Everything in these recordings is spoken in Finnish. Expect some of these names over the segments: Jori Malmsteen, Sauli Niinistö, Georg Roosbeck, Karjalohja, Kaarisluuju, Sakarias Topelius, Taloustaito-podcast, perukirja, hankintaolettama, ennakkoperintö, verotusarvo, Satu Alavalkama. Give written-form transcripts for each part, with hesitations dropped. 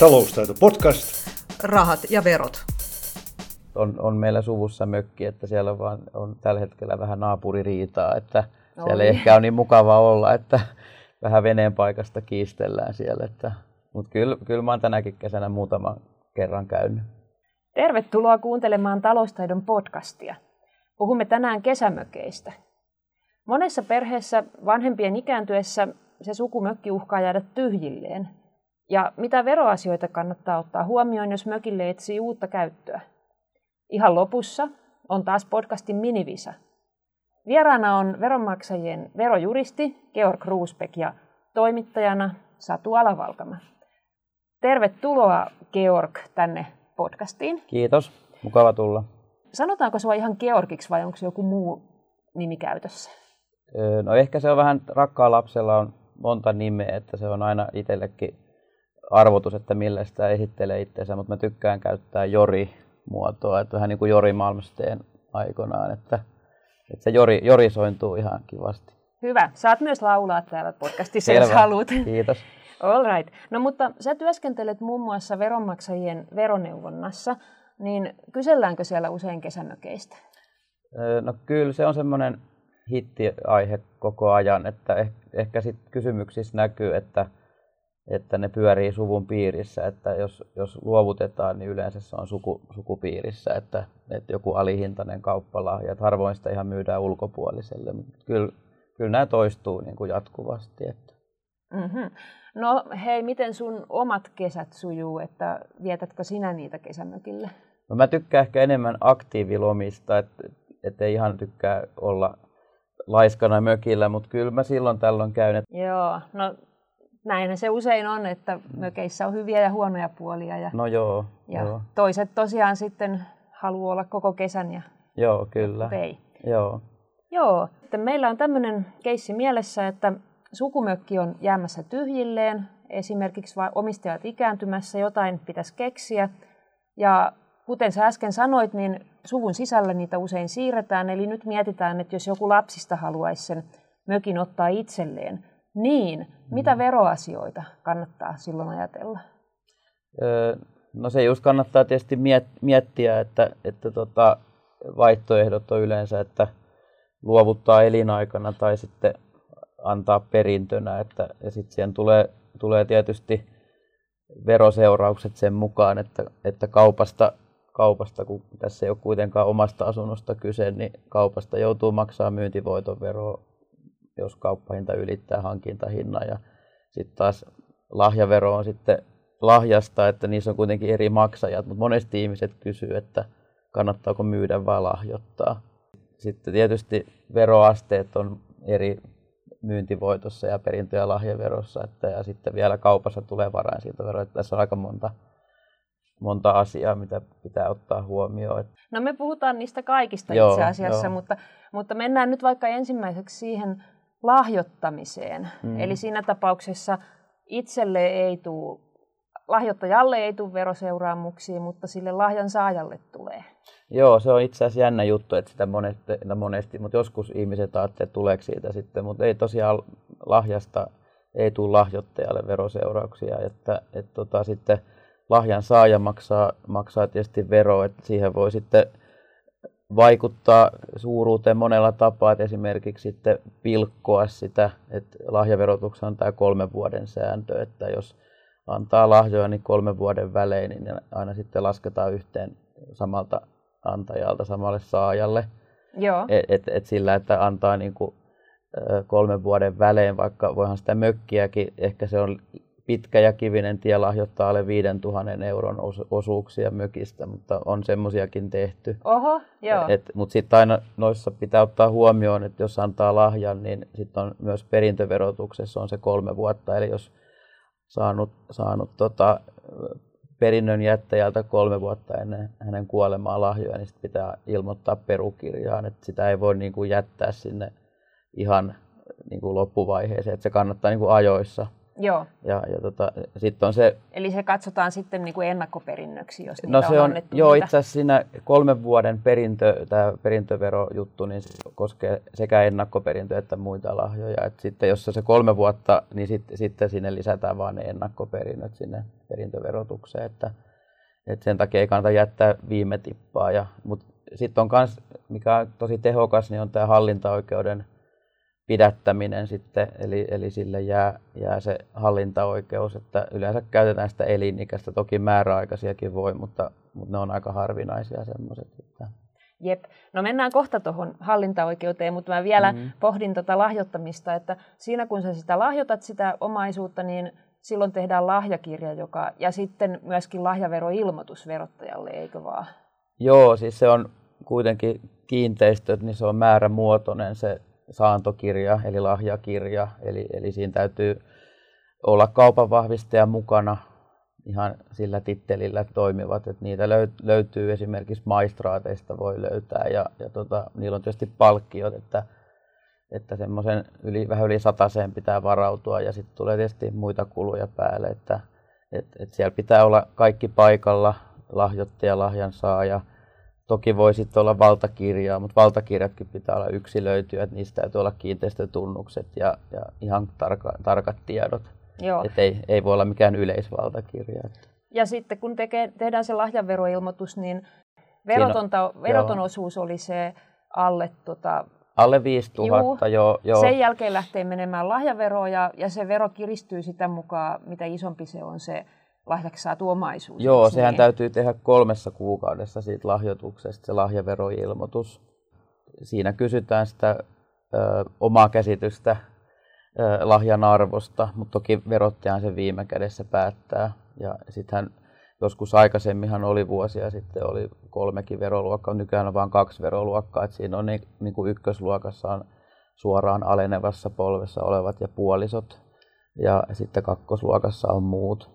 Taloustaito-podcast. Rahat ja verot. On meillä suvussa mökki, että siellä vaan on tällä hetkellä vähän naapuririitaa, että siellä ei ehkä ole niin mukava olla, että vähän veneen paikasta kiistellään siellä. Mutta kyllä mä oon tänäkin kesänä muutaman kerran käynyt. Tervetuloa kuuntelemaan Taloustaidon podcastia. Puhumme tänään kesämökeistä. Monessa perheessä vanhempien ikääntyessä se sukumökki uhkaa jäädä tyhjilleen. Ja mitä veroasioita kannattaa ottaa huomioon, jos mökille etsii uutta käyttöä? Ihan lopussa on taas podcastin minivisa. Vieraana on veronmaksajien verojuristi Georg Roosbeck ja toimittajana Satu Alavalkama. Tervetuloa Georg tänne podcastiin. Kiitos, mukava tulla. Sanotaanko sinua ihan Georgiksi vai onko se joku muu nimi käytössä? No ehkä se on vähän, rakkaan lapsella on monta nimeä, että se on aina itsellekin arvotus, että millä sitä esittelee itseensä, mutta mä tykkään käyttää Jori-muotoa, että vähän niin kuin Jori Malmsteen aikanaan, että se Jori sointuu ihan kivasti. Hyvä, saat myös laulaa täällä podcastissa, selvä, jos haluat. Kiitos. All right. No mutta sä työskentelet muun muassa veronmaksajien veroneuvonnassa, niin kyselläänkö siellä usein kesämökeistä? No kyllä, se on semmoinen hittiaihe koko ajan, että ehkä sitten kysymyksissä näkyy, että ne pyörii suvun piirissä, että jos luovutetaan, niin yleensä se on sukupiirissä, että joku alihintainen kauppalahja, että harvoin sitä ihan myydään ulkopuoliselle, mutta kyllä nämä toistuu niin kuin jatkuvasti. Mm-hmm. No hei, miten sun omat kesät sujuu, että vietätkö sinä niitä kesämökille? No mä tykkään ehkä enemmän aktiivilomista, että ei ihan tykkää olla laiskana mökillä, mutta kyllä mä silloin tällöin käyn. Joo, no näinhän se usein on, että mökeissä on hyviä ja huonoja puolia ja, no joo, ja joo. Toiset tosiaan sitten haluaa olla koko kesän ja joo, kyllä. Ei. Joo. Joo, että meillä on tämmöinen keissi mielessä, että sukumökki on jäämässä tyhjilleen, esimerkiksi omistajat ikääntymässä, jotain pitäisi keksiä. Ja kuten sä äsken sanoit, niin suvun sisällä niitä usein siirretään, eli nyt mietitään, että jos joku lapsista haluaisi sen mökin ottaa itselleen, niin mitä veroasioita kannattaa silloin ajatella? No se just kannattaa tietysti miettiä, että vaihtoehdot on yleensä, että luovuttaa elinaikana tai sitten antaa perintönä, ja sitten siihen tulee tietysti veroseuraukset sen mukaan, että kaupasta, kun tässä ei ole kuitenkaan omasta asunnosta kyse, niin kaupasta joutuu maksamaan myyntivoiton veroa, jos kauppahinta ylittää hankintahinnan, ja sitten taas lahjavero on sitten lahjasta, että niissä on kuitenkin eri maksajat, mutta monesti ihmiset kysyy, että kannattaako myydä vai lahjoittaa. Sitten tietysti veroasteet on eri myyntivoitossa ja perintö- ja lahjaverossa, ja sitten vielä kaupassa tulee varainsiirtovero, että tässä on aika monta asiaa, mitä pitää ottaa huomioon. No me puhutaan niistä kaikista joo, itse asiassa, mutta mennään nyt vaikka ensimmäiseksi siihen lahjoittamiseen. Eli siinä tapauksessa lahjoittajalle ei tule veroseuraamuksia, mutta sille lahjan saajalle tulee. Joo, se on itse asiassa jännä juttu, että sitä monesti, mutta joskus ihmiset ajattelee, että tuleeko siitä sitten, mutta ei tosiaan lahjasta, ei tule lahjoittajalle veroseurauksia, että sitten lahjan saaja maksaa tietysti veroa, että siihen voi sitten vaikuttaa suuruuteen monella tapaa, että esimerkiksi sitten pilkkoa sitä, että lahjaverotuksessa on tämä 3 vuoden sääntö, että jos antaa lahjoja niin 3 vuoden välein, niin ne aina sitten lasketaan yhteen samalta antajalta samalle saajalle. Joo. Et sillä, että antaa niin kuin 3 vuoden välein, vaikka voihan sitä mökkiäkin, ehkä se on pitkä ja kivinen tie lahjoittaa alle 5 000 euron osuuksia mökistä, mutta on semmoisiakin tehty. Oho, joo. Mutta sitten aina noissa pitää ottaa huomioon, että jos antaa lahjan, niin sitten on myös perintöverotuksessa on se 3 vuotta, eli jos saanut perinnön jättäjältä 3 vuotta ennen hänen kuolemaa lahjoja, niin sit pitää ilmoittaa perukirjaan, että sitä ei voi niin kuin jättää sinne ihan niin kuin loppuvaiheeseen, että se kannattaa niin kuin ajoissa Joo. Ja sitten on se... Eli se katsotaan sitten niin kuin ennakkoperinnöksi, jos niitä on annettu. Joo, itse asiassa siinä 3 vuoden perintöverojuttu niin se koskee sekä ennakkoperintöä että muita lahjoja. Et sitten jos se 3 vuotta, niin sitten sinne lisätään vaan ne ennakkoperinnöt sinne perintöverotukseen. Et sen takia ei kannata jättää viime tippaa. Mutta sitten on myös, mikä on tosi tehokas, niin on tämä hallintaoikeuden pidättäminen sitten, eli sille jää se hallintaoikeus, että yleensä käytetään sitä elinikäistä, toki määräaikaisiakin voi, mutta ne on aika harvinaisia semmoiset. Jep, no mennään kohta tuohon hallintaoikeuteen, mutta mä vielä pohdin tota lahjoittamista, että siinä kun sä sitä lahjoitat sitä omaisuutta, niin silloin tehdään lahjakirja, ja sitten myöskin lahjaveroilmoitus verottajalle, eikö vaan? Joo, siis se on kuitenkin kiinteistöt, niin se on määrämuotoinen se saantokirja eli lahjakirja, eli siinä täytyy olla kaupanvahvistaja mukana ihan sillä tittelillä toimivat, että niitä löytyy esimerkiksi maistraateista voi löytää ja niillä on tietysti palkkiot, että semmoisen vähän yli 100 pitää varautua ja sitten tulee tietysti muita kuluja päälle, että siellä pitää olla kaikki paikalla, lahjoittaja, lahjansaaja. Toki voi sitten olla valtakirjaa, mutta valtakirjatkin pitää olla yksilöityä, että niistä täytyy olla kiinteistötunnukset ja ihan tarkat tiedot. Että ei voi olla mikään yleisvaltakirja. Ja sitten kun tehdään se lahjaveroilmoitus, niin veroton osuus oli se alle 5 000. Joo. Sen jälkeen lähtee menemään lahjaveroa ja se vero kiristyy sitä mukaan, mitä isompi se on se lahjaksi saatu omaisuus. Joo, sehän täytyy tehdä 3 kuukaudessa siitä lahjoituksesta se lahjaveroilmoitus. Siinä kysytään sitä omaa käsitystä lahjan arvosta, mutta toki verottajahan sen viime kädessä päättää. Ja sittenhän joskus aikaisemminhan oli vuosia sitten, oli 3 veroluokkaa, nykyään on vain 2 veroluokkaa. Et siinä on niin kuin ykkösluokassa on suoraan alenevassa polvessa olevat ja puolisot, ja sitten kakkosluokassa on muut.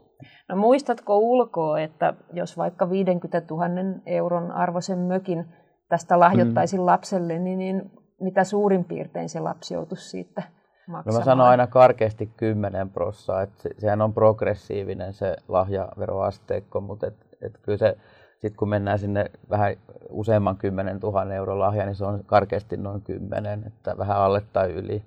No muistatko ulkoa, että jos vaikka 50 000 euron arvoisen mökin tästä lahjoittaisin lapselle, niin mitä suurin piirtein se lapsi joutuisi siitä maksamaan? No mä sanon aina karkeasti 10%, että sehän on progressiivinen se lahjaveroasteikko, mutta et kyllä se, sit kun mennään sinne vähän useamman 10 000 euron lahja, niin se on karkeasti noin 10, että vähän alle tai yli.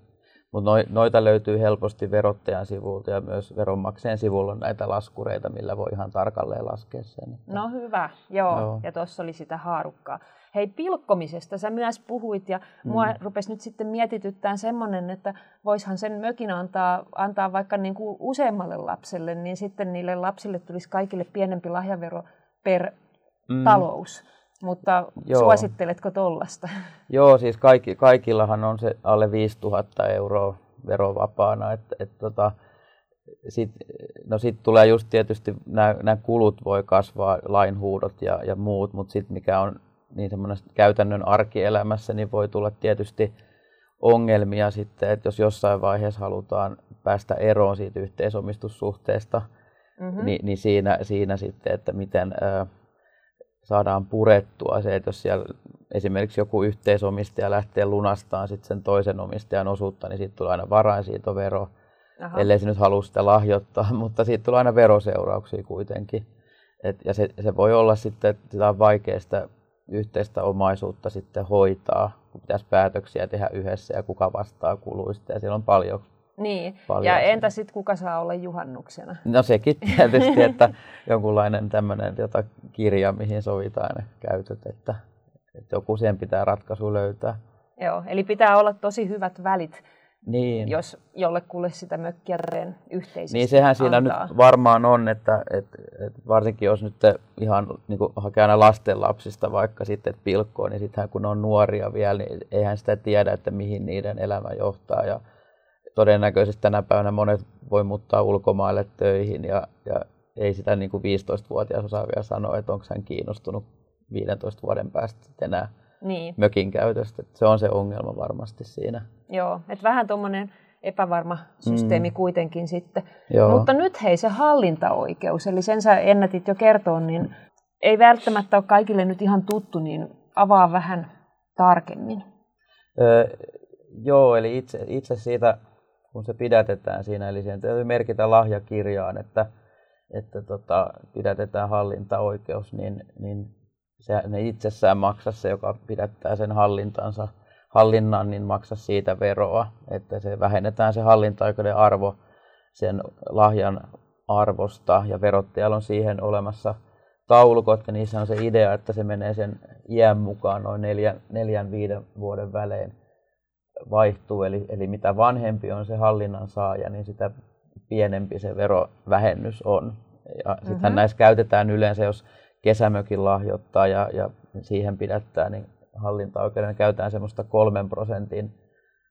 Mutta noita löytyy helposti verottajan sivulta ja myös veronmaksajan sivulla on näitä laskureita, millä voi ihan tarkalleen laskea sen. No hyvä, joo. Ja tuossa oli sitä haarukkaa. Hei, pilkkomisesta sä myös puhuit ja mua rupesi nyt sitten mietityttämään semmoinen, että voishan sen mökin antaa vaikka niin kuin useammalle lapselle, niin sitten niille lapsille tulisi kaikille pienempi lahjavero per talous. Mutta suositteletko tollasta? Joo, siis kaikillahan on se alle 5 000 euroa verovapaana. Sitten tulee just tietysti nämä kulut voi kasvaa, lainhuudot ja muut, mutta sitten mikä on niin semmoinen käytännön arkielämässä, niin voi tulla tietysti ongelmia sitten, että jos jossain vaiheessa halutaan päästä eroon siitä yhteisomistussuhteesta, niin siinä sitten, että miten... saadaan purettua se, että jos siellä esimerkiksi joku yhteisomistaja lähtee lunastamaan sit sen toisen omistajan osuutta, niin siitä tulee aina varainsiitovero, ellei se nyt halua sitä lahjoittaa, mutta siitä tulee aina veroseurauksia kuitenkin. Ja se voi olla sitten, että sitä on vaikea sitä yhteistä omaisuutta sitten hoitaa, kun pitäisi päätöksiä tehdä yhdessä ja kuka vastaa kuluista ja siellä on paljon. Niin, ja entä sitten kuka saa olla juhannuksena? No sekin tietysti, että jonkunlainen tämmöinen kirja, mihin sovitaan ne käytöt, että joku siihen pitää ratkaisu löytää. Joo, eli pitää olla tosi hyvät välit, niin. Jos jollekulle sitä mökkiä yhteisesti niin sehän antaa. Siinä nyt varmaan on, että varsinkin jos nyt ihan niin hakee aina lastenlapsista vaikka sitten pilkkoon, niin sittenhän kun on nuoria vielä, niin eihän sitä tiedä, että mihin niiden elämä johtaa ja todennäköisesti tänä päivänä monet voi muuttaa ulkomaille töihin ja ei sitä niin kuin 15-vuotias osaa vielä sanoa, että onko hän kiinnostunut 15 vuoden päästä enää mökin käytöstä. Se on se ongelma varmasti siinä. Joo, että vähän tuommoinen epävarma systeemi kuitenkin sitten. Joo. Mutta nyt hei se hallintaoikeus, eli sen sä ennätit jo kertoa, niin ei välttämättä ole kaikille nyt ihan tuttu, niin avaa vähän tarkemmin. Joo, eli itse siitä... kun se pidätetään siinä. Eli siihen täytyy merkitä lahjakirjaan, että pidätetään hallintaoikeus, niin se ne itsessään maksaa se, joka pidättää sen hallinnan, niin maksaa siitä veroa. Että se vähennetään se hallintaoikeuden arvo sen lahjan arvosta, ja verottajalla on siihen olemassa taulukot, ja niissä on se idea, että se menee sen iän mukaan noin 4-5 vuoden välein vaihtuu. Eli mitä vanhempi on se hallinnan saaja, niin sitä pienempi se verovähennys on. Ja sitähän näissä käytetään yleensä, jos kesämökin lahjoittaa ja siihen pidättää, niin hallintaoikeudena käytetään semmoista 3%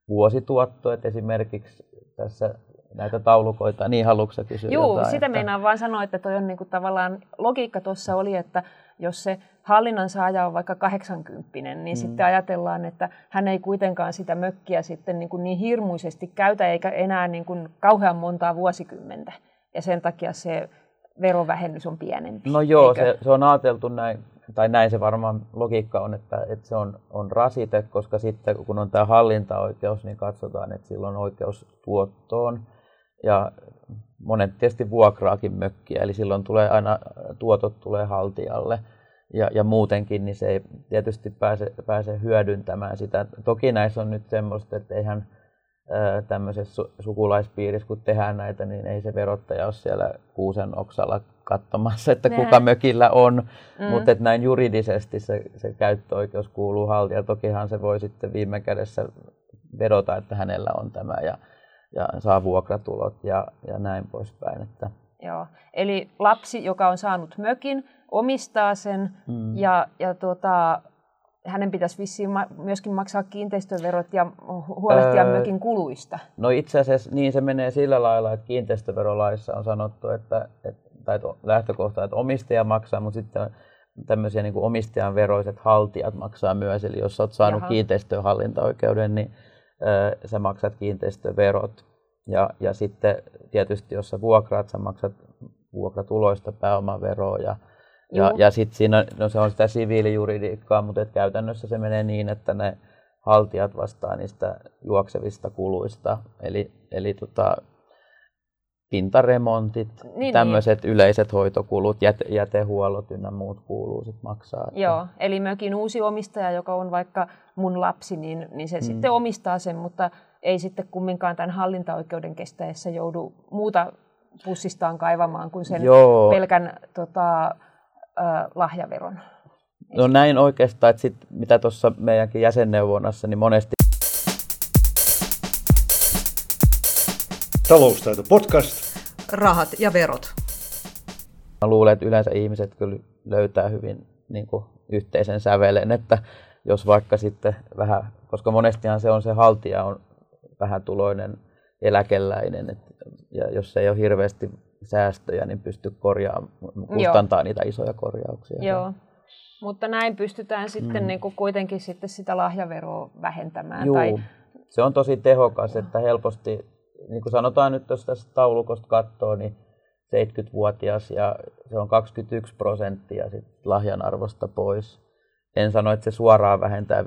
vuosituottoa. Et esimerkiksi tässä näitä taulukoita, niin haluatko kysyä? Joo, sitä meinaan vaan sanoa, että toi on niinku tavallaan logiikka tuossa oli, että jos se hallinnan saaja on vaikka 80-vuotias, niin sitten ajatellaan, että hän ei kuitenkaan sitä mökkiä sitten niin hirmuisesti käytä eikä enää niin kuin kauhean montaa vuosikymmentä. Ja sen takia se verovähennys on pienempi. No joo, se on ajateltu näin, tai näin se varmaan logiikka on, että se on rasite, koska sitten kun on tämä hallintaoikeus, niin katsotaan, että sillä on oikeus tuottoon. Ja monet tietysti vuokraakin mökkiä, eli silloin tulee aina, tuotot tulee haltijalle. Ja muutenkin, niin se ei tietysti pääse hyödyntämään sitä. Toki näissä on nyt semmoista, että eihän tämmöisessä sukulaispiirissä, kun tehdään näitä, niin ei se verottaja ole siellä kuusen oksalla katsomassa, että kuka mökillä on. Mutta näin juridisesti se käyttöoikeus kuuluu haltijalle. Tokihan se voi sitten viime kädessä vedota, että hänellä on tämä ja saa vuokratulot ja näin poispäin. Että. Joo. Eli lapsi, joka on saanut mökin, omistaa sen ja hänen pitäisi vissiin myöskin maksaa kiinteistöverot ja huolehtia mökin kuluista. No itse asiassa niin se menee sillä lailla, että kiinteistöverolaissa on sanottu, tai lähtökohta, että omistaja maksaa, mutta sitten tämmöisiä niin kuin omistajan veroiset haltijat maksaa myös. Eli jos olet saanut kiinteistöhallintaoikeuden, niin sä maksat kiinteistöverot. Ja sitten tietysti, jos sä vuokraat, sä maksat vuokratuloista pääomaveroa. Ja sitten siinä se on sitä siviilijuridiikkaa, mutta käytännössä se menee niin, että ne haltijat vastaa niistä juoksevista kuluista. Eli pintaremontit, tämmöiset yleiset hoitokulut, jätehuollot ynnä muut kuuluu sitten maksaa. Että. Joo, eli mökin uusi omistaja, joka on vaikka mun lapsi, niin se sitten omistaa sen, mutta ei sitten kumminkaan tämän hallintaoikeuden kestäessä joudu muuta pussistaan kaivamaan kuin sen pelkän lahjaveron. No näin oikeastaan, että sit, mitä tuossa meidänkin jäsenneuvonnassa, niin monesti. Taloustaito-podcast. Rahat ja verot. Mä luulen, että yleensä ihmiset kyllä löytää hyvin niin kuin yhteisen sävelen, että jos vaikka sitten vähän, koska monestihan se haltija on vähätuloinen eläkeläinen, ja jos ei ole hirveästi säästöjä, niin pystyy kustantamaan niitä isoja korjauksia. Joo, mutta näin pystytään sitten niin kuin kuitenkin sitten sitä lahjaveroa vähentämään. Joo, se on tosi tehokas, että helposti, niin kuin sanotaan nyt, jos tässä taulukosta katsoo, niin 70-vuotias ja se on 21% lahjan arvosta pois. En sano, että se suoraan vähentää 5%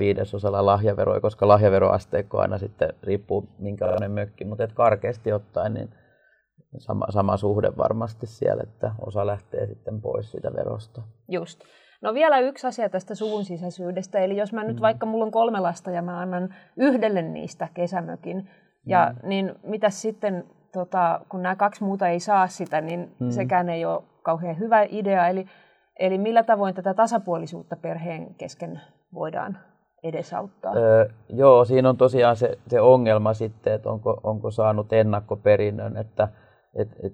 lahjaveroa, koska lahjaveroasteikko aina sitten riippuu minkälainen mökki, mutta karkeasti ottaen niin sama suhde varmasti siellä, että osa lähtee sitten pois siitä verosta. Just. No vielä yksi asia tästä suvun sisäisyydestä, eli jos mä nyt vaikka mulla on 3 lasta ja mä annan yhdelle niistä kesämökin, ja niin mitäs sitten, kun nämä 2 muuta ei saa sitä, niin sekään ei ole kauhean hyvä idea, Eli millä tavoin tätä tasapuolisuutta perheen kesken voidaan edesauttaa? Joo, siinä on tosiaan se ongelma sitten, että onko saanut ennakkoperinnön, että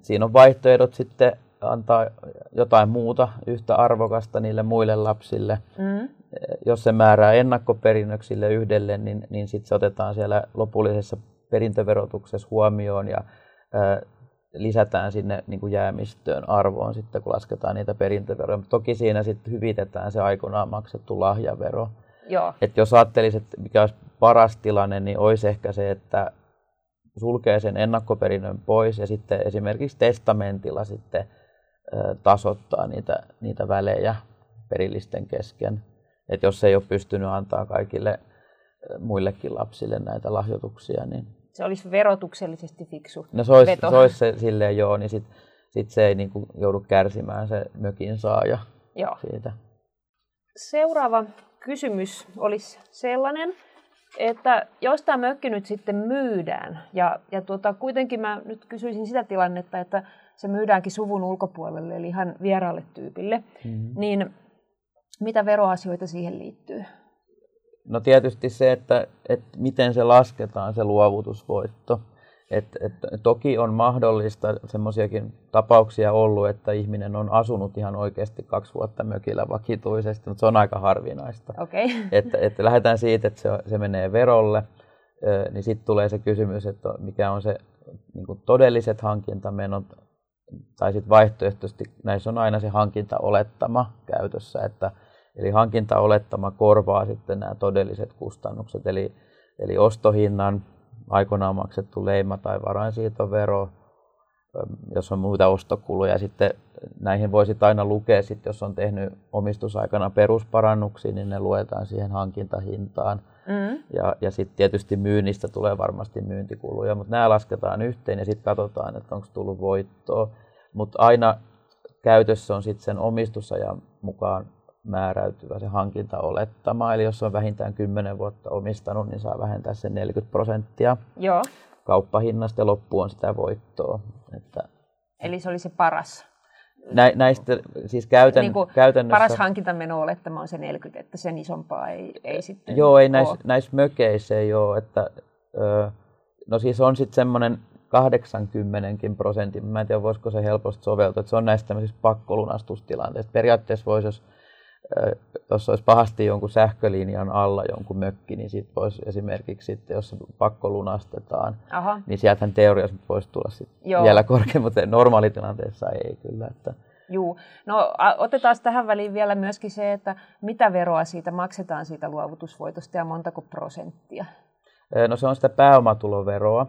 siinä on vaihtoehdot sitten antaa jotain muuta yhtä arvokasta niille muille lapsille. Jos se määrää ennakkoperinnöksille yhdelle, niin sitten se otetaan siellä lopullisessa perintöverotuksessa huomioon ja lisätään sinne niin kuin jäämistöön arvoon sitten, kun lasketaan niitä perintöveroja. Mutta toki siinä sitten hyvitetään se aikoinaan maksettu lahjavero. Joo. Et jos ajattelisi, että mikä olisi paras tilanne, niin olisi ehkä se, että sulkee sen ennakkoperinnön pois ja sitten esimerkiksi testamentilla sitten tasoittaa niitä välejä perillisten kesken. Et jos ei ole pystynyt antaa kaikille muillekin lapsille näitä lahjoituksia, niin se olisi verotuksellisesti fiksu veto. No se olisi, se silleen joo, niin sit se ei niinku joudu kärsimään se mökin saaja siitä. Seuraava kysymys olisi sellainen, että jos tämä mökki nyt sitten myydään, ja kuitenkin mä nyt kysyisin sitä tilannetta, että se myydäänkin suvun ulkopuolelle, eli ihan vieraalle tyypille, niin mitä veroasioita siihen liittyy? No tietysti se, että miten se lasketaan, se luovutusvoitto. Toki on mahdollista, semmoisiakin tapauksia ollut, että ihminen on asunut ihan oikeasti 2 vuotta mökillä vakituisesti, mutta se on aika harvinaista. Okay. Että lähdetään siitä, että se menee verolle, niin sitten tulee se kysymys, että mikä on se niin kuin todelliset hankintamenot, tai sitten vaihtoehtoisesti näissä on aina se hankintaolettama käytössä, eli hankintaolettama korvaa sitten nämä todelliset kustannukset, eli ostohinnan, aikoinaan maksettu leima- tai varainsiirtovero, jos on muita ostokuluja. Sitten näihin voi aina lukea, sitten jos on tehnyt omistusaikana perusparannuksia, niin ne luetaan siihen hankintahintaan. Ja sitten tietysti myynnistä tulee varmasti myyntikuluja, mutta nämä lasketaan yhteen ja sitten katsotaan, että onko tullut voittoa. Mutta aina käytössä on sitten sen omistusajan mukaan määräytyvä se hankintaolettama, eli jos on vähintään 10 vuotta omistanut, niin saa vähentää sen 40% kauppahinnasta ja loppuun sitä voittoa. Eli se oli se paras? Näistä, siis käytännössä... Paras hankintameno-olettama on se 40, että sen isompaa ei sitten... Joo, ei näissä mökeissä ei ole, että... No siis on sitten semmoinen 80%, mä en tiedä voisiko se helposti soveltua, että se on näissä tämmöisissä pakkolunastustilanteissa. Periaatteessa voisi, jos tuossa olisi pahasti jonkun sähkölinjan alla jonkun mökki, niin sitten voisi esimerkiksi, sitten, jos se pakkolunastetaan, niin sieltähän teoriassa voisi tulla vielä korkeammin, mutta normaalitilanteessa ei kyllä. Juu. No otetaan tähän väliin vielä myöskin se, että mitä veroa siitä maksetaan siitä luovutusvoitosta ja montako prosenttia? No se on sitä pääomatuloveroa,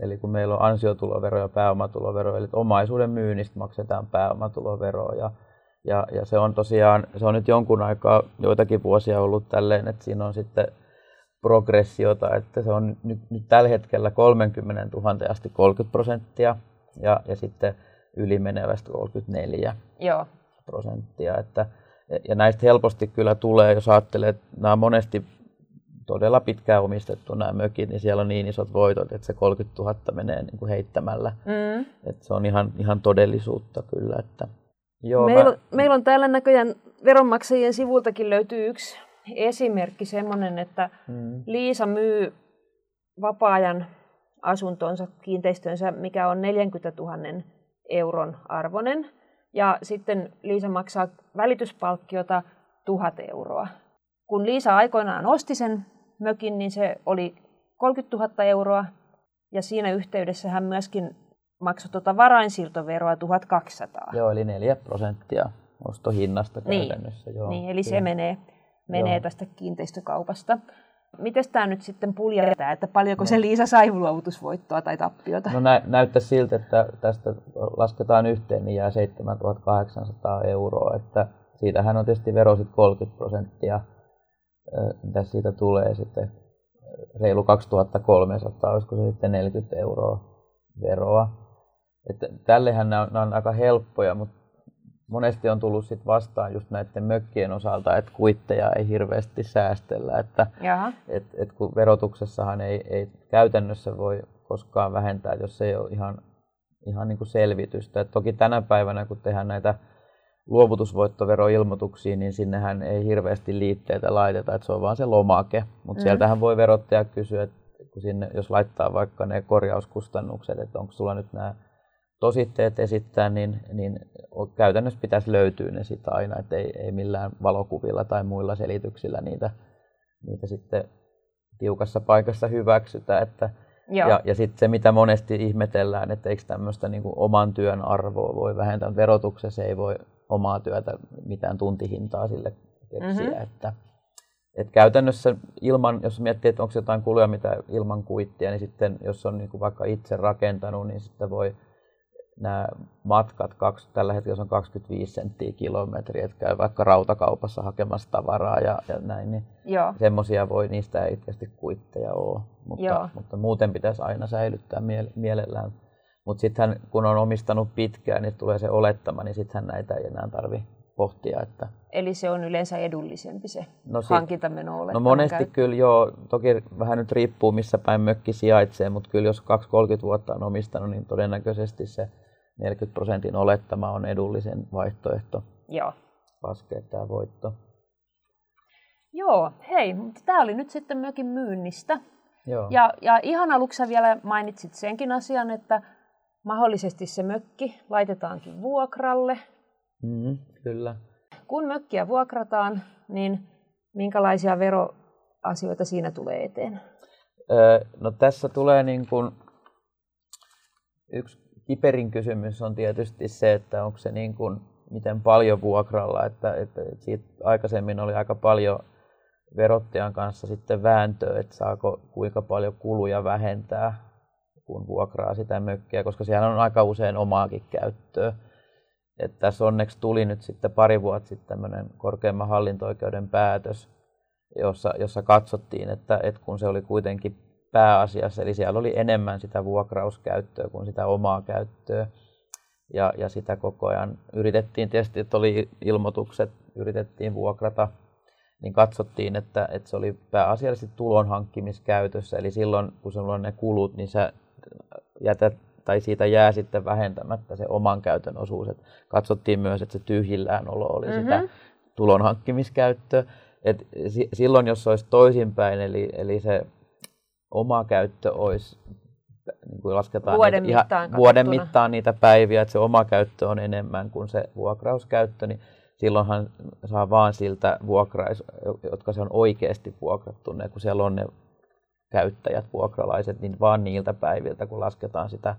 eli kun meillä on ansiotulovero ja pääomatulovero, eli omaisuuden myynnistä maksetaan pääomatuloveroa ja se on tosiaan, se on nyt jonkun aikaa, joitakin vuosia ollut tälleen, että siinä on sitten progressiota, että se on nyt tällä hetkellä 30 000 asti 30% ja sitten ylimenevästä 34%. Ja näistä helposti kyllä tulee, jos ajattelee, että nämä monesti todella pitkään omistettu nämä mökit, niin siellä on niin isot voitot, että se 30 000 menee niin kuin heittämällä. Että se on ihan todellisuutta kyllä, että... Joo, meillä on täällä näköjään veronmaksajien sivultakin löytyy yksi esimerkki semmoinen, että Liisa myy vapaa-ajan asuntonsa, kiinteistönsä, mikä on 40 000 euron arvoinen. Ja sitten Liisa maksaa välityspalkkiota 1 000 euroa. Kun Liisa aikoinaan osti sen mökin, niin se oli 30 000 euroa. Ja siinä yhteydessä hän myöskin maksoi varainsiirtoveroa 1 200. Joo, eli 4% ostohinnasta käytännössä. Niin, joo, niin eli se menee tästä kiinteistökaupasta. Miten tämä nyt sitten puljetaan, että paljonko se Liisa sai luovutusvoittoa tai tappiota? No näyttäisi siltä, että tästä lasketaan yhteen, niin jää 7 800 euroa. Että siitähän on tietysti vero 30%, mitä siitä tulee sitten reilu 2 300, olisiko se sitten 40 euroa veroa. Että tällehän nämä on aika helppoja, mutta monesti on tullut sit vastaan just näiden mökkien osalta, että kuitteja ei hirveästi säästellä. Kun verotuksessahan ei käytännössä voi koskaan vähentää, jos ei ole ihan niin kuin selvitystä. Et toki tänä päivänä, kun tehdään näitä luovutusvoittoveroilmoituksia, niin sinnehän ei hirveästi liitteitä laiteta, että se on vaan se lomake. Mutta sieltähän voi verottaja kysyä, että kun sinne, jos laittaa vaikka ne korjauskustannukset, että onko sulla nyt nämä tositteet esittää, niin käytännössä pitäisi löytyä ne sitä aina, että ei millään valokuvilla tai muilla selityksillä niitä sitten tiukassa paikassa hyväksytä. Ja sitten se, mitä monesti ihmetellään, että eikö tämmöistä niin kuin oman työn arvoa voi vähentää verotuksessa, ei voi omaa työtä mitään tuntihintaa sille keksiä. Että käytännössä ilman, jos miettii, että onko jotain kuluja, mitä ilman kuittia, niin sitten jos on niin kuin vaikka itse rakentanut, niin sitten voi nämä matkat, tällä hetkellä se on 25 senttiä kilometriä, että käy vaikka rautakaupassa hakemassa tavaraa ja näin, niin semmoisia voi, niistä ei tietysti kuitteja ole, mutta muuten pitäisi aina säilyttää mielellään. Mutta sittenhän kun on omistanut pitkään, niin tulee se olettama, niin sittenhän näitä ei enää tarvitse pohtia. Että... Eli se on yleensä edullisempi se hankintameno olettama? No monesti kyllä joo, toki vähän nyt riippuu missä päin mökki sijaitsee, mutta kyllä jos 2-30 vuotta on omistanut, niin todennäköisesti se 40% olettama on edullisen vaihtoehto. Joo. Laskee tämä voitto. Joo, hei, mutta tämä oli nyt sitten mökin myynnistä. Joo. Ja ihan aluksi vielä mainitsit senkin asian, että mahdollisesti se mökki laitetaankin vuokralle. Kyllä. Kun mökkiä vuokrataan, niin minkälaisia veroasioita siinä tulee eteen? No tässä tulee niin kuin yksi kiperin kysymys on tietysti se, että onko se niin kuin miten paljon vuokralla, että siitä aikaisemmin oli aika paljon verottajan kanssa sitten vääntöä, että saako kuinka paljon kuluja vähentää, kun vuokraa sitä mökkiä, koska siellä on aika usein omaakin käyttöä. Että tässä onneksi tuli nyt sitten pari vuotta sitten tämmöinen korkeimman hallinto-oikeuden päätös, jossa katsottiin, että kun se oli kuitenkin pääasiassa, eli siellä oli enemmän sitä vuokrauskäyttöä kuin sitä omaa käyttöä. Ja sitä koko ajan yritettiin, tietysti että oli ilmoitukset, yritettiin vuokrata, niin katsottiin, että se oli pääasiallisesti tulon hankkimiskäytössä. Eli silloin, kun sulla on ne kulut, niin sä jätät, tai siitä jää sitten vähentämättä se oman käytön osuus. Et katsottiin myös, että se tyhjillään olo oli sitä tulon hankkimiskäyttöä. Et silloin, jos se olisi toisinpäin, eli se oma käyttö olisi, niin kuin lasketaan vuoden mittaan niitä päiviä, että se oma käyttö on enemmän kuin se vuokrauskäyttö, niin silloinhan saa vaan siltä vuokrais, jotka se on oikeasti vuokrattu, ne, kun siellä on ne käyttäjät, vuokralaiset, niin vaan niiltä päiviltä, kun lasketaan sitä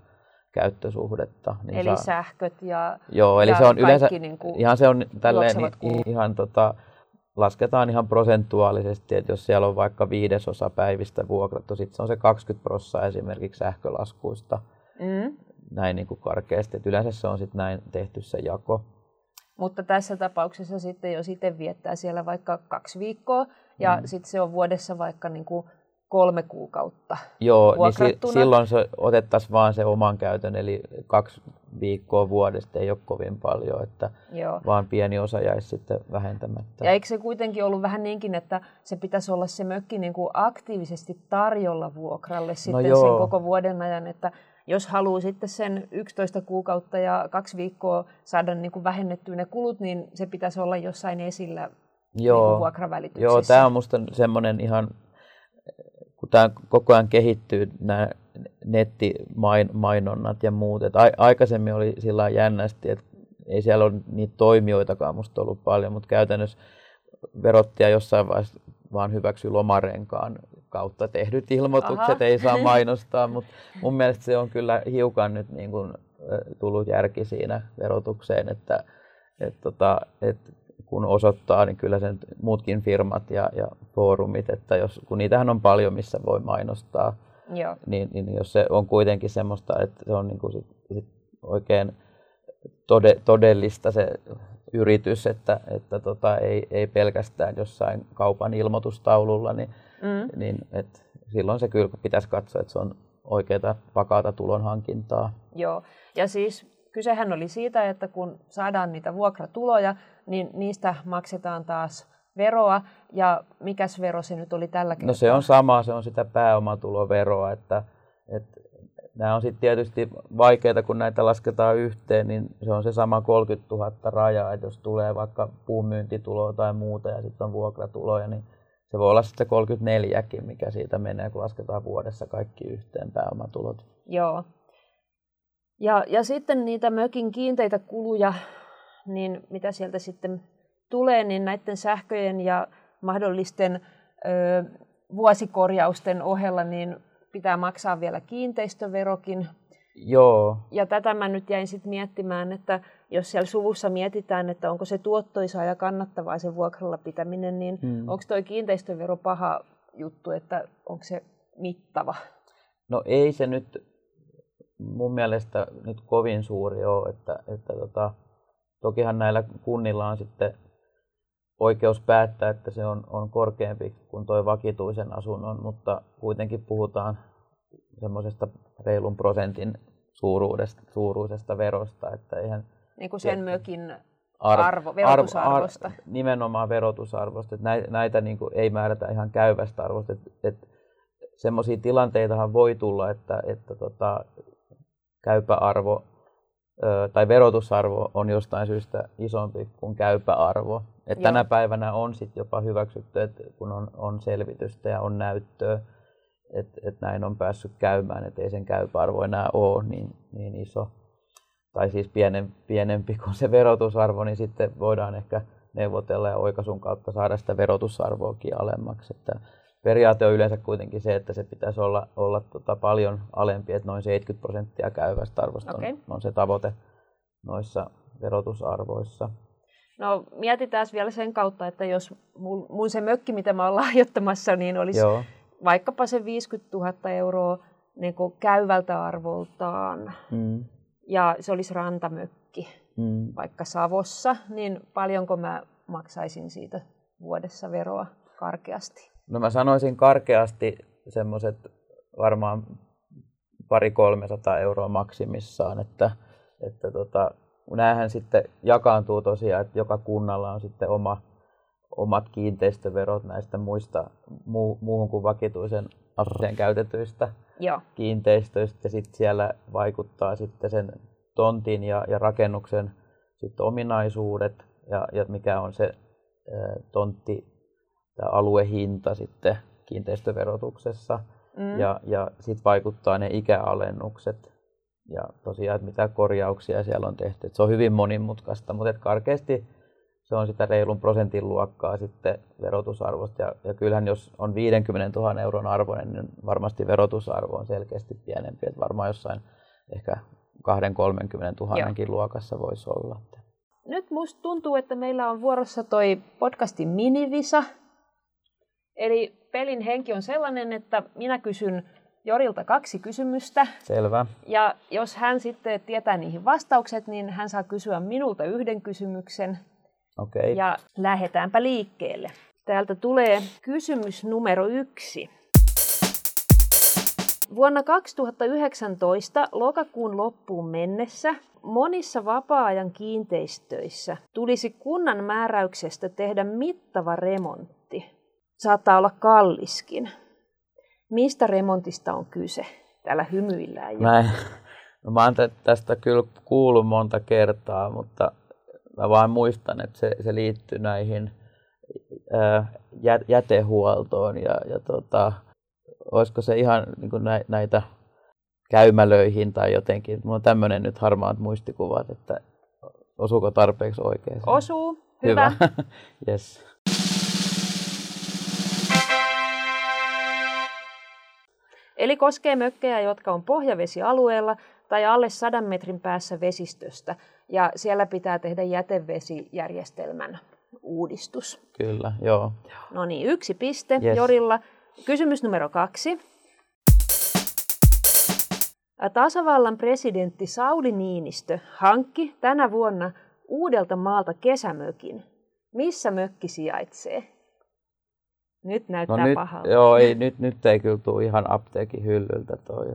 käyttösuhdetta. Niin eli saa... sähköt ja, joo, eli ja se on kaikki yleensä, niin kuin ihan se on tälleen, ihan lasketaan ihan prosentuaalisesti, että jos siellä on vaikka 1/5 päivistä vuokrattu, sitten se on se 20% esimerkiksi sähkölaskuista, näin niin kuin karkeasti. Et yleensä se on sitten näin tehty se jako. Mutta tässä tapauksessa sitten jos itse viettää siellä vaikka 2 viikkoa ja sitten se on vuodessa vaikka niin kuin 3 kuukautta vuokrattuna. Niin silloin se otettaisiin vaan se oman käytön, eli 2 viikkoa vuodesta ei ole kovin paljon, että vaan pieni osa jäisi sitten vähentämättä. Ja eikö se kuitenkin ollut vähän niinkin, että se pitäisi olla se mökki niin kuin aktiivisesti tarjolla vuokralle sitten sen koko vuoden ajan, että jos haluaa sitten sen 11 kuukautta ja 2 viikkoa saada niin kuin vähennettyä ne kulut, niin se pitäisi olla jossain esillä niin kuin vuokravälityksessä. Joo, tämä on musta semmoinen ihan... Kun tämä koko ajan kehittyy, nämä nettimainonnat ja muut. Et aikaisemmin oli sillä lailla jännästi, että ei siellä ole niitä toimijoitakaan musta ollut paljon, mutta käytännössä verottaja jossain vaiheessa vaan hyväksyi lomarenkaan kautta tehdyt ilmoitukset, ei saa mainostaa, mutta mun mielestä se on kyllä hiukan nyt niin kuin tullut järki siinä verotukseen, että kun osoittaa, niin kyllä sen muutkin firmat ja foorumit, että jos, kun niitähän on paljon, missä voi mainostaa, niin jos se on kuitenkin semmoista, että se on niin kuin sit oikein todellista se yritys, että ei pelkästään jossain kaupan ilmoitustaululla, niin että silloin se kyllä pitäisi katsoa, että se on oikeaa vakaata tulonhankintaa. Joo, ja siis kysehän oli siitä, että kun saadaan niitä vuokratuloja, niin niistä maksetaan taas veroa. Ja mikäs vero se nyt oli tällä kertaa? No se on sama, se on sitä pääomatuloveroa. Että nämä on sitten tietysti vaikeita, kun näitä lasketaan yhteen, niin se on se sama 30 000 raja. Että jos tulee vaikka puunmyyntituloa tai muuta ja sitten on vuokratuloja, niin se voi olla sitten 34kin, mikä siitä menee, kun lasketaan vuodessa kaikki yhteen pääomatulot. Joo. Ja sitten niitä mökin kiinteitä kuluja, niin mitä sieltä sitten tulee, niin näiden sähköjen ja mahdollisten vuosikorjausten ohella niin pitää maksaa vielä kiinteistöverokin. Joo. Ja tätä mä nyt jäin sitten miettimään, että jos siellä suvussa mietitään, että onko se tuottoisaa ja kannattavaa se vuokralla pitäminen, niin onko toi kiinteistövero paha juttu, että onko se mittava? No ei se nyt... mun mielestä nyt kovin suuri ole, että tokihan näillä kunnilla on sitten oikeus päättää, että se on korkeampi kuin tuo vakituisen asunnon, mutta kuitenkin puhutaan semmoisesta reilun prosentin suuruisesta verosta, että eihän niin kuin sen mökin verotusarvosta. Nimenomaan verotusarvosta, että näitä niin kuin ei määrätä ihan käyvästä arvosta, että semmoisia tilanteitahan voi tulla, että käypäarvo tai verotusarvo on jostain syystä isompi kuin käypäarvo. Että tänä päivänä on sit jopa hyväksytty, että kun on selvitystä ja on näyttöä, että näin on päässyt käymään, että ei sen käypäarvo enää ole niin iso. Tai siis pienempi kuin se verotusarvo, niin sitten voidaan ehkä neuvotella ja oikaisun kautta saada sitä verotusarvoakin alemmaksi. Että periaate on yleensä kuitenkin se, että se pitäisi olla paljon alempi, että noin 70% käyvästä arvosta on se tavoite noissa verotusarvoissa. No mietitään vielä sen kautta, että jos mun se mökki, mitä mä oon lahjoittamassa, niin olisi vaikkapa se 50 000 € niin kuin käyvältä arvoltaan ja se olisi rantamökki vaikka Savossa, niin paljonko mä maksaisin siitä vuodessa veroa karkeasti? No mä sanoisin karkeasti semmoiset varmaan 200-300 € maksimissaan, että näähän sitten jakaantuu tosiaan, että joka kunnalla on sitten omat kiinteistöverot näistä muista muuhun kuin vakituisen asumisen käytetyistä kiinteistöistä. Sitten siellä vaikuttaa sitten sen tontin ja rakennuksen sitten ominaisuudet ja mikä on se tontti tai aluehinta sitten kiinteistöverotuksessa ja sitten vaikuttaa ne ikäalennukset ja tosiaan, että mitä korjauksia siellä on tehty. Et se on hyvin monimutkaista, mutta karkeasti se on sitä reilun prosentin luokkaa sitten verotusarvosta ja kyllähän jos on 50 000 € arvoinen, niin varmasti verotusarvo on selkeästi pienempi, että varmaan jossain ehkä 20 000–30 000 luokassa voisi olla. Nyt musta tuntuu, että meillä on vuorossa toi podcastin minivisa. Eli pelin henki on sellainen, että minä kysyn Jorilta 2 kysymystä. Selvä. Ja jos hän sitten tietää niihin vastaukset, niin hän saa kysyä minulta 1 kysymyksen. Okei. Ja lähdetäänpä liikkeelle. Täältä tulee kysymys numero 1. Vuonna 2019 lokakuun loppuun mennessä monissa vapaa-ajan kiinteistöissä tulisi kunnan määräyksestä tehdä mittava remontti. Saattaa olla kalliskin. Mistä remontista on kyse? Täällä hymyillään jo. Mä oon tästä kyllä kuullut monta kertaa, mutta mä vaan muistan, että se liittyy näihin jätehuoltoon ja olisiko se ihan niin kuin näitä käymälöihin tai jotenkin. Mulla on tämmöinen nyt harmaat muistikuvat, että osuuko tarpeeksi oikein? Osuu. Hyvä. Yes. Eli koskee mökkejä, jotka on pohjavesialueella tai alle 100 metrin päässä vesistöstä. Ja siellä pitää tehdä jätevesijärjestelmän uudistus. Kyllä, joo. No niin, 1 piste Jorilla. Kysymys numero 2. Tasavallan presidentti Sauli Niinistö hankki tänä vuonna Uudeltamaalta kesämökin. Missä mökki sijaitsee? Nyt näyttää pahalta. Joo, nyt ei kyllä tule ihan apteekin hyllyltä toi,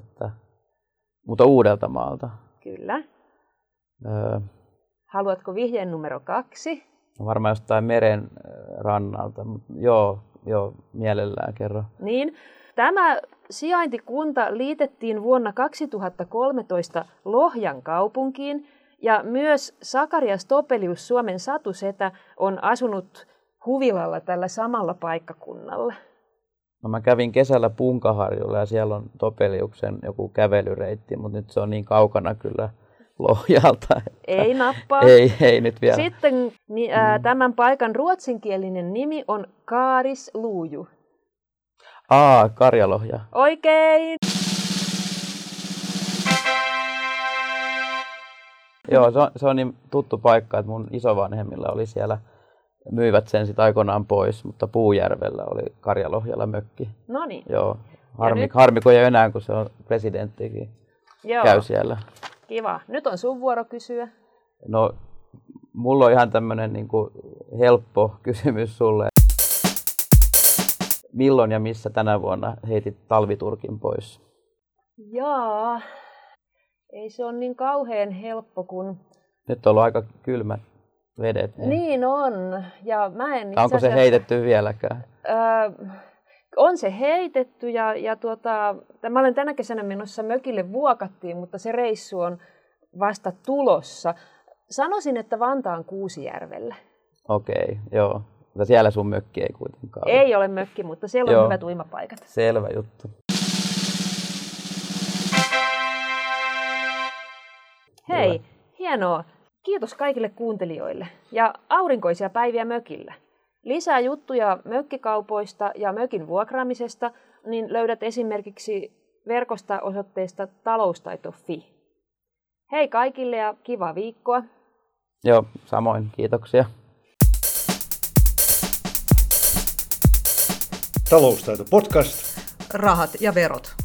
mutta Uudeltamaalta. Kyllä. Haluatko vihjeen numero 2? No varmaan jostain meren rannalta, mutta joo, mielellään kerro. Niin, tämä sijaintikunta liitettiin vuonna 2013 Lohjan kaupunkiin ja myös Sakarias Topelius, Suomen satusetä, on asunut huvilalla tällä samalla paikkakunnalla. No mä kävin kesällä Punkaharjulla ja siellä on Topeliuksen joku kävelyreitti, mutta nyt se on niin kaukana kyllä Lohjalta. Ei nappaa. Ei nyt vielä. Sitten tämän paikan ruotsinkielinen nimi on Kaarisluuju. Karjalohja. Oikein! Joo, se on niin tuttu paikka, että mun isovanhemmilla oli siellä. Myivät sen sitten aikoinaan pois, mutta Puujärvellä oli Karjalohjalla mökki. No niin. Joo, harmi kun ei enää, kun se on presidenttikin. Joo. Käy siellä. Kiva. Nyt on sun vuoro kysyä. No, mulla on ihan tämmönen niinku helppo kysymys sulle. Milloin ja missä tänä vuonna heitit talviturkin pois? Jaa, ei se ole niin kauhean helppo kun... Nyt on ollut aika kylmät vedet. Niin, niin on. Ja mä en onko se heitetty vieläkään? On se heitetty ja mä olen tänä kesänä menossa mökille Vuokattiin, mutta se reissu on vasta tulossa. Sanoisin, että Vantaan Kuusijärvellä. Okei, joo. Mutta siellä sun mökki ei kuitenkaan ole. Ei ole mökki, mutta siellä on hyvät uimapaikat. Selvä juttu. Hei, hyvä. Hienoa. Kiitos kaikille kuuntelijoille ja aurinkoisia päiviä mökillä. Lisää juttuja mökkikaupoista ja mökin vuokraamisesta niin löydät esimerkiksi verkosta osoitteesta taloustaito.fi. Hei kaikille ja kivaa viikkoa. Joo, samoin. Kiitoksia. Taloustaito-podcast. Rahat ja verot.